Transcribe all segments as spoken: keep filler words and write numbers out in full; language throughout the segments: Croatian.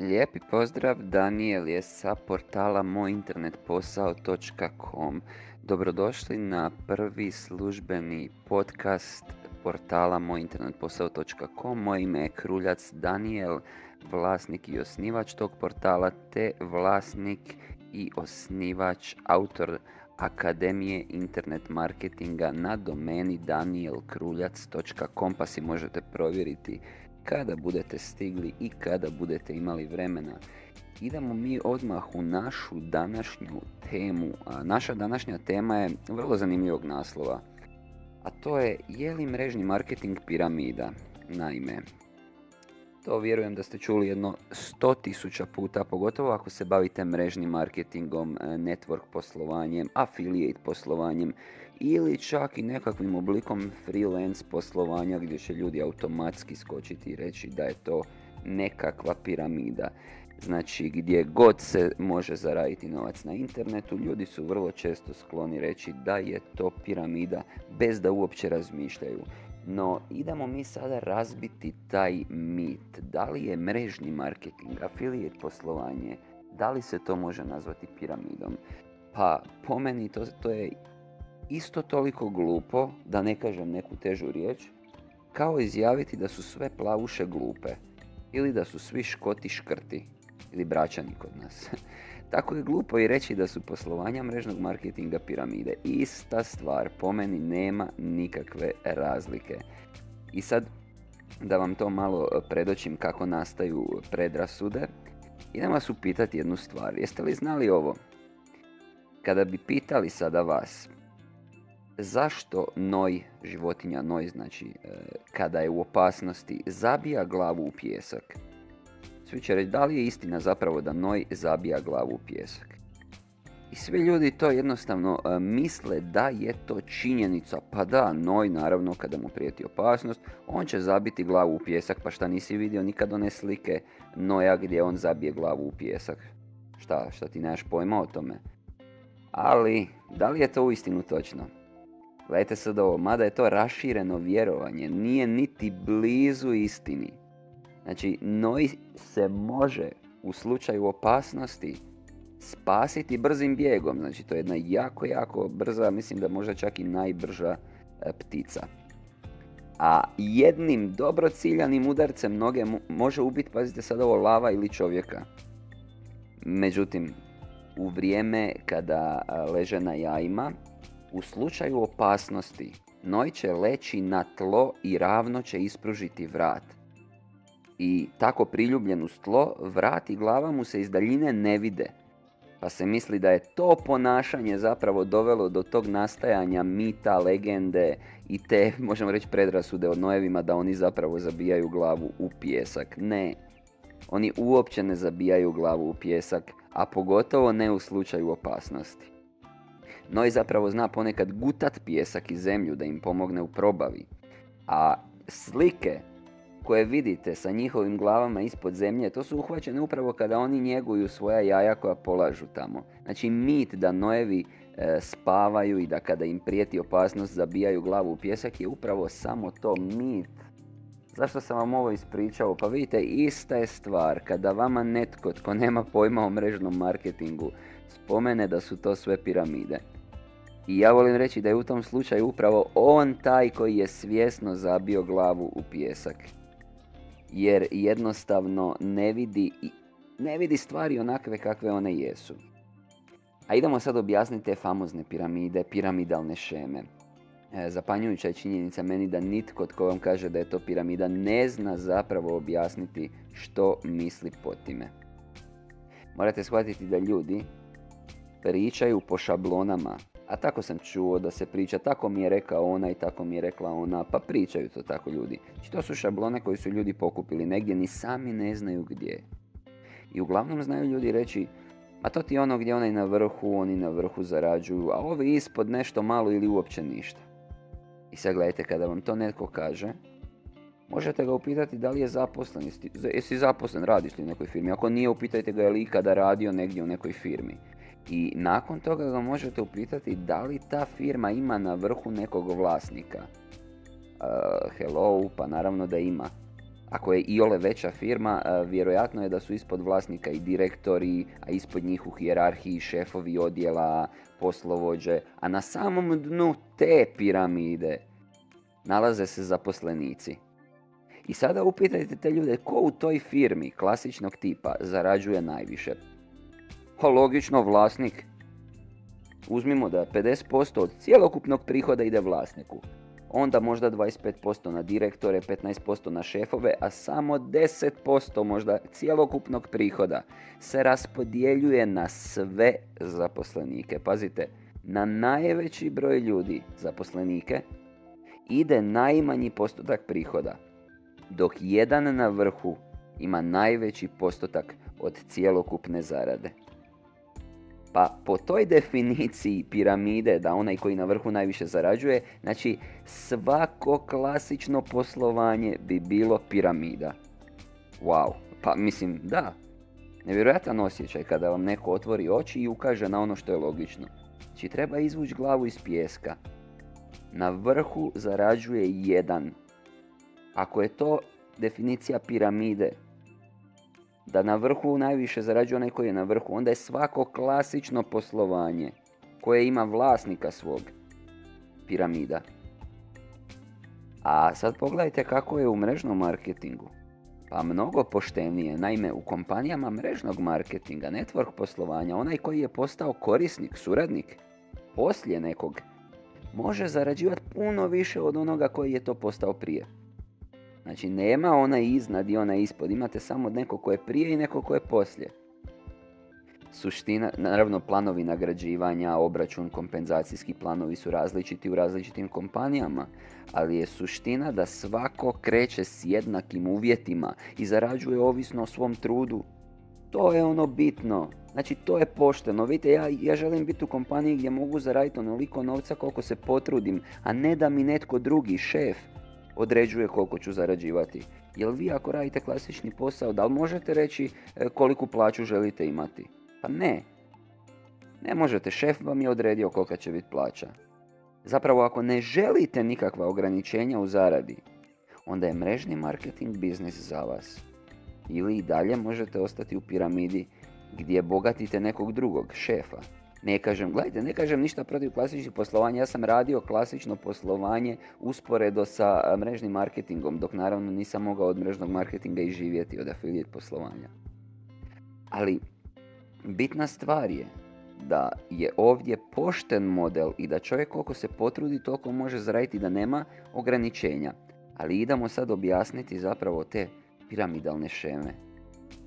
Lijepi pozdrav, Daniel je sa portala moj internet posao točka com. Dobrodošli na prvi službeni podcast portala moj internet posao točka com. Moje ime je Kruljac Daniel, vlasnik i osnivač tog portala, te vlasnik i osnivač, autor Akademije internet marketinga na domeni daniel kruljac točka com, pa si možete provjeriti kada budete stigli i kada budete imali vremena. Idemo mi odmah u našu današnju temu. A naša današnja tema je vrlo zanimljivog naslova, a to je: je li mrežni marketing piramida? Naime, to vjerujem da ste čuli jedno sto tisuća puta, pogotovo ako se bavite mrežnim marketingom, network poslovanjem, affiliate poslovanjem ili čak i nekakvim oblikom freelance poslovanja, gdje će ljudi automatski skočiti i reći da je to nekakva piramida. Znači, gdje god se može zaraditi novac na internetu, ljudi su vrlo često skloni reći da je to piramida bez da uopće razmišljaju. No, idemo mi sada razbiti taj mit. Da li je mrežni marketing, affiliate poslovanje, da li se to može nazvati piramidom? Pa, po meni to, to je isto toliko glupo, da ne kažem neku težu riječ, kao izjaviti da su sve plavuše glupe, ili da su svi Škoti škrti, ili Bračani kod nas. Tako je glupo i reći da su poslovanja mrežnog marketinga piramide. Ista stvar, po meni nema nikakve razlike. I sad, da vam to malo predočim kako nastaju predrasude, idem vas upitati jednu stvar. Jeste li znali ovo? Kada bi pitali sada vas, zašto noj, životinja noj, znači kada je u opasnosti, zabija glavu u pijesak? Svi će reći, da li je istina zapravo da noj zabija glavu u pijesak? I svi ljudi to jednostavno misle da je to činjenica. Pa da, noj naravno kada mu prijeti opasnost, on će zabiti glavu u pijesak. Pa šta, nisi vidio nikad one slike noja gdje on zabije glavu u pijesak? Šta, šta ti nemaš pojma o tome? Ali, da li je to uistinu točno? Gledajte sad ovo, mada je to rašireno vjerovanje, nije niti blizu istini. Znači, noj se može u slučaju opasnosti spasiti brzim bijegom. Znači, to je jedna jako, jako brza, mislim da možda čak i najbrža ptica. A jednim dobro ciljanim udarcem noge može ubiti, pazite sad ovo, lava ili čovjeka. Međutim, u vrijeme kada leže na jajima, u slučaju opasnosti, noj će leći na tlo i ravno će ispružiti vrat. I tako priljubljen uz tlo, vrat i glava mu se iz daljine ne vide. Pa se misli da je to ponašanje zapravo dovelo do tog nastajanja mita, legende i te, možemo reći, predrasude o nojevima da oni zapravo zabijaju glavu u pijesak. Ne, oni uopće ne zabijaju glavu u pijesak, a pogotovo ne u slučaju opasnosti. Noj zapravo zna ponekad gutat pijesak i zemlju da im pomogne u probavi. A slike koje vidite sa njihovim glavama ispod zemlje, to su uhvaćene upravo kada oni njeguju svoja jaja koja polažu tamo. Znači, mit da nojevi e, spavaju i da kada im prijeti opasnost zabijaju glavu u pijesak je upravo samo to, mit. Zašto sam vam ovo ispričao? Pa vidite, ista je stvar. Kada vama netko tko nema pojma o mrežnom marketingu spomene da su to sve piramide, i ja volim reći da je u tom slučaju upravo on taj koji je svjesno zabio glavu u pijesak. Jer jednostavno ne vidi, ne vidi stvari onakve kakve one jesu. A idemo sad objasniti te famozne piramide, piramidalne šeme. E, zapanjujuća je činjenica meni da nitko tko vam kaže da je to piramida ne zna zapravo objasniti što misli pod time. Morate shvatiti da ljudi pričaju po šablonama. A tako sam čuo da se priča, tako mi je rekao ona i tako mi je rekla ona, pa pričaju to tako ljudi. Znači, to su šablone koje su ljudi pokupili negdje, ni sami ne znaju gdje. I uglavnom znaju ljudi reći, a to ti je ono gdje onaj na vrhu, oni na vrhu zarađuju, a ovi ispod nešto malo ili uopće ništa. I sad gledajte, kada vam to netko kaže, možete ga upitati da li je zaposlen, jesi, jesi zaposlen, radiš li u nekoj firmi. Ako nije, upitajte ga je li ikada radio negdje u nekoj firmi. I nakon toga ga možete upitati da li ta firma ima na vrhu nekog vlasnika. Uh, hello, pa naravno da ima. Ako je iole veća firma, vjerojatno je da su ispod vlasnika i direktori, a ispod njih u hijerarhiji šefovi odjela, poslovođe, a na samom dnu te piramide nalaze se zaposlenici. I sada upitajte te ljude ko u toj firmi klasičnog tipa zarađuje najviše. Pa logično vlasnik. Uzmimo da pedeset posto od cjelokupnog prihoda ide vlasniku. Onda možda dvadeset pet posto na direktore, petnaest posto na šefove, a samo deset posto možda cjelokupnog prihoda se raspodjeljuje na sve zaposlenike. Pazite, na najveći broj ljudi, zaposlenike, ide najmanji postotak prihoda, dok jedan na vrhu ima najveći postotak od cjelokupne zarade. Pa po toj definiciji piramide, da onaj koji na vrhu najviše zarađuje, znači svako klasično poslovanje bi bilo piramida. Wow, pa mislim da, nevjerojatan osjećaj kada vam neko otvori oči i ukaže na ono što je logično. Znači treba izvući glavu iz pijeska. Na vrhu zarađuje jedan. Ako je to definicija piramide, da na vrhu najviše zarađuje onaj koji je na vrhu, onda je svako klasično poslovanje koje ima vlasnika svog piramida. A sad pogledajte kako je u mrežnom marketingu. Pa mnogo poštenije. Naime, u kompanijama mrežnog marketinga, network poslovanja, onaj koji je postao korisnik, suradnik, poslije nekog, može zarađivati puno više od onoga koji je to postao prije. Znači nema ona iznad i ona ispod, imate samo neko ko je prije i neko ko je poslije. Suština, naravno planovi nagrađivanja, obračun, kompenzacijski planovi su različiti u različitim kompanijama, ali je suština da svako kreće s jednakim uvjetima i zarađuje ovisno o svom trudu. To je ono bitno, znači to je pošteno. Vidite, ja, ja želim biti u kompaniji gdje mogu zaraditi onoliko novca koliko se potrudim, a ne da mi netko drugi, šef, određuje koliko ću zarađivati. Jel vi ako radite klasični posao, da li možete reći koliku plaću želite imati? Pa ne. Ne možete, šef vam je odredio kolika će biti plaća. Zapravo ako ne želite nikakva ograničenja u zaradi, onda je mrežni marketing biznis za vas. Ili i dalje možete ostati u piramidi gdje bogatite nekog drugog, šefa. Ne kažem, gledajte, ne kažem ništa protiv klasičnih poslovanja, ja sam radio klasično poslovanje usporedo sa mrežnim marketingom, dok naravno nisam mogao od mrežnog marketinga i živjeti od afilijet poslovanja. Ali bitna stvar je da je ovdje pošten model i da čovjek koliko se potrudi toliko može zaraditi, da nema ograničenja. Ali idemo sad objasniti zapravo te piramidalne šeme.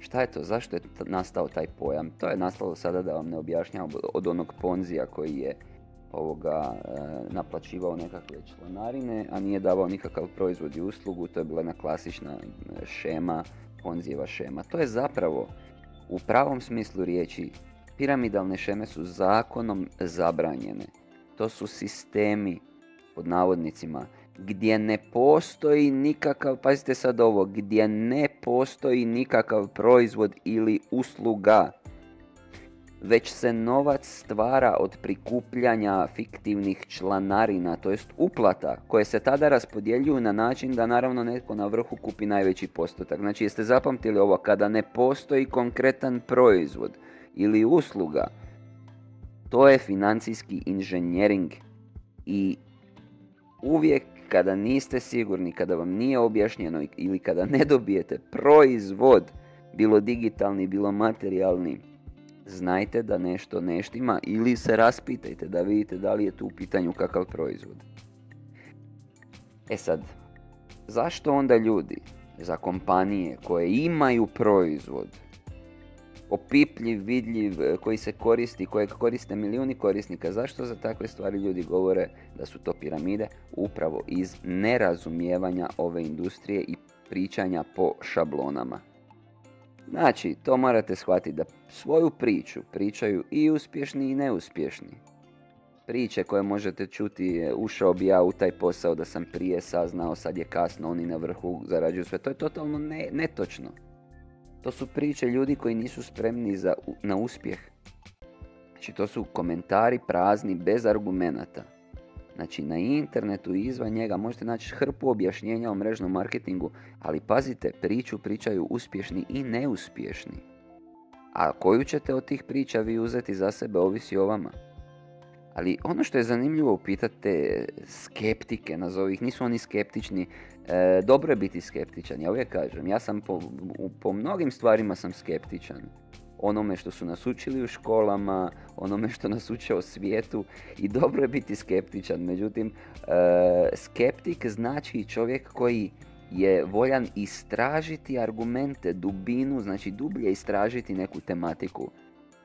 Šta je to? Zašto je nastao taj pojam? To je nastalo sada da vam ne objašnjam od onog Ponzija koji je ovoga, e, naplaćivao nekakve članarine, a nije davao nikakav proizvod i uslugu. To je bila jedna klasična šema, Ponzijeva šema. To je zapravo u pravom smislu riječi, piramidalne šeme su zakonom zabranjene. To su sistemi, pod navodnicima, gdje ne postoji nikakav, pazite sad ovo, gdje ne postoji nikakav proizvod ili usluga, već se novac stvara od prikupljanja fiktivnih članarina, to jest uplata, koje se tada raspodjeljuju na način da naravno netko na vrhu kupi najveći postotak. Znači jeste zapamtili ovo, kada ne postoji konkretan proizvod ili usluga, to je financijski inženjering. I uvijek kada niste sigurni, kada vam nije objašnjeno ili kada ne dobijete proizvod, bilo digitalni, bilo materijalni, znajte da nešto ne štima ili se raspitajte da vidite da li je tu u pitanju kakav proizvod. E sad, zašto onda ljudi za kompanije koje imaju proizvod, opipljiv, vidljiv, koji se koristi, kojeg koriste milijuni korisnika, zašto za takve stvari ljudi govore da su to piramide? Upravo iz nerazumijevanja ove industrije i pričanja po šablonama. Znači, to morate shvatiti da svoju priču pričaju i uspješni i neuspješni. Priče koje možete čuti, ušao bi ja u taj posao da sam prije saznao, sad je kasno, oni na vrhu zarađuju sve, to je totalno ne, netočno. To su priče ljudi koji nisu spremni za, na uspjeh. Znači to su komentari prazni, bez argumenata. Znači, na internetu i izvan njega možete naći hrpu objašnjenja o mrežnom marketingu, ali pazite, priču pričaju uspješni i neuspješni. A koju ćete od tih priča vi uzeti za sebe, ovisi o vama. Ali ono što je zanimljivo, upitate skeptike, nazovi ih, nisu oni skeptični, e, dobro je biti skeptičan, ja uvijek kažem, ja sam po, po mnogim stvarima sam skeptičan. Onome što su nas učili u školama, onome što nas uče o svijetu, i dobro je biti skeptičan. Međutim, e, skeptik znači čovjek koji je voljan istražiti argumente, dubinu, znači dublje istražiti neku tematiku.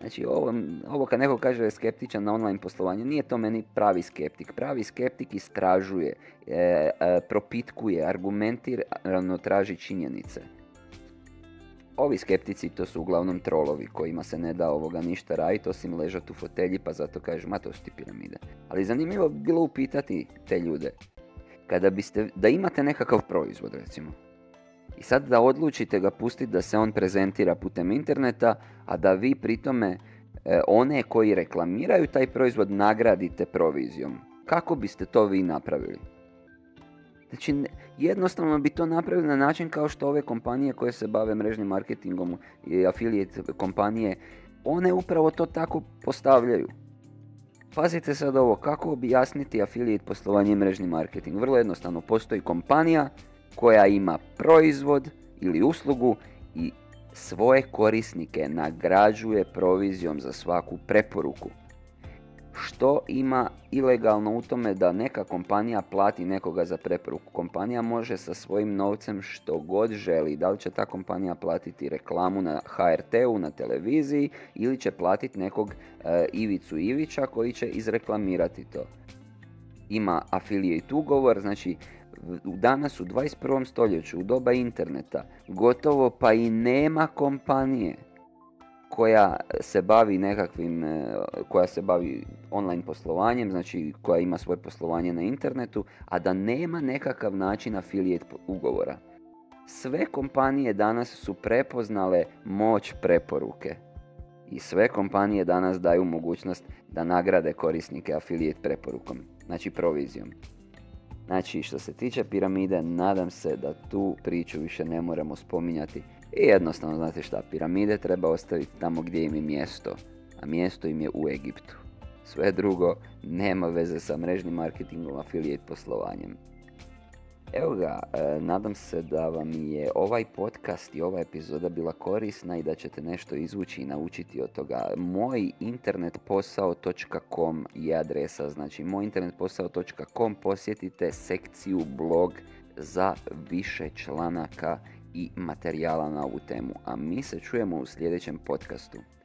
Znači, ovo, ovo kad neko kaže da je skeptičan na online poslovanju, nije to meni pravi skeptik. Pravi skeptik istražuje, e, e, propitkuje, argumentirano traži činjenice. Ovi skeptici to su uglavnom trolovi kojima se ne da ovoga ništa raditi osim ležati u fotelji, pa zato kažu ma to su ti piramide. Ali zanimljivo bi bilo upitati te ljude, kada biste, da imate nekakav proizvod recimo, i sad da odlučite ga pustiti da se on prezentira putem interneta, a da vi pritome e, one koji reklamiraju taj proizvod nagradite provizijom. Kako biste to vi napravili? Znači, jednostavno bi to napravili na način kao što ove kompanije koje se bave mrežnim marketingom i affiliate kompanije, one upravo to tako postavljaju. Pazite sad ovo, kako objasniti affiliate poslovanje i mrežni marketing? Vrlo jednostavno, postoji kompanija koja ima proizvod ili uslugu i svoje korisnike nagrađuje provizijom za svaku preporuku. Što ima ilegalno u tome da neka kompanija plati nekoga za preporuku? Kompanija može sa svojim novcem što god želi. Da li će ta kompanija platiti reklamu na ha er te u, na televiziji, ili će platiti nekog e, Ivicu Ivića koji će izreklamirati to. Ima affiliate ugovor, znači danas u dvadeset prvom stoljeću, u doba interneta, gotovo pa i nema kompanije koja se bavi nekakvim, koja se bavi online poslovanjem, znači koja ima svoje poslovanje na internetu, a da nema nekakav način affiliate ugovora. Sve kompanije danas su prepoznale moć preporuke i sve kompanije danas daju mogućnost da nagrade korisnike affiliate preporukom, znači provizijom. Znači, što se tiče piramide, nadam se da tu priču više ne moramo spominjati. I jednostavno, znate šta, piramide treba ostaviti tamo gdje im je mjesto, a mjesto im je u Egiptu. Sve drugo nema veze sa mrežnim marketingom, affiliate poslovanjem. Evo ga, e, nadam se da vam je ovaj podcast i ova epizoda bila korisna i da ćete nešto izvući i naučiti od toga. moj internet posao točka com je adresa, znači moj internet posao točka com, posjetite sekciju blog za više članaka i materijala na ovu temu, a mi se čujemo u sljedećem podcastu.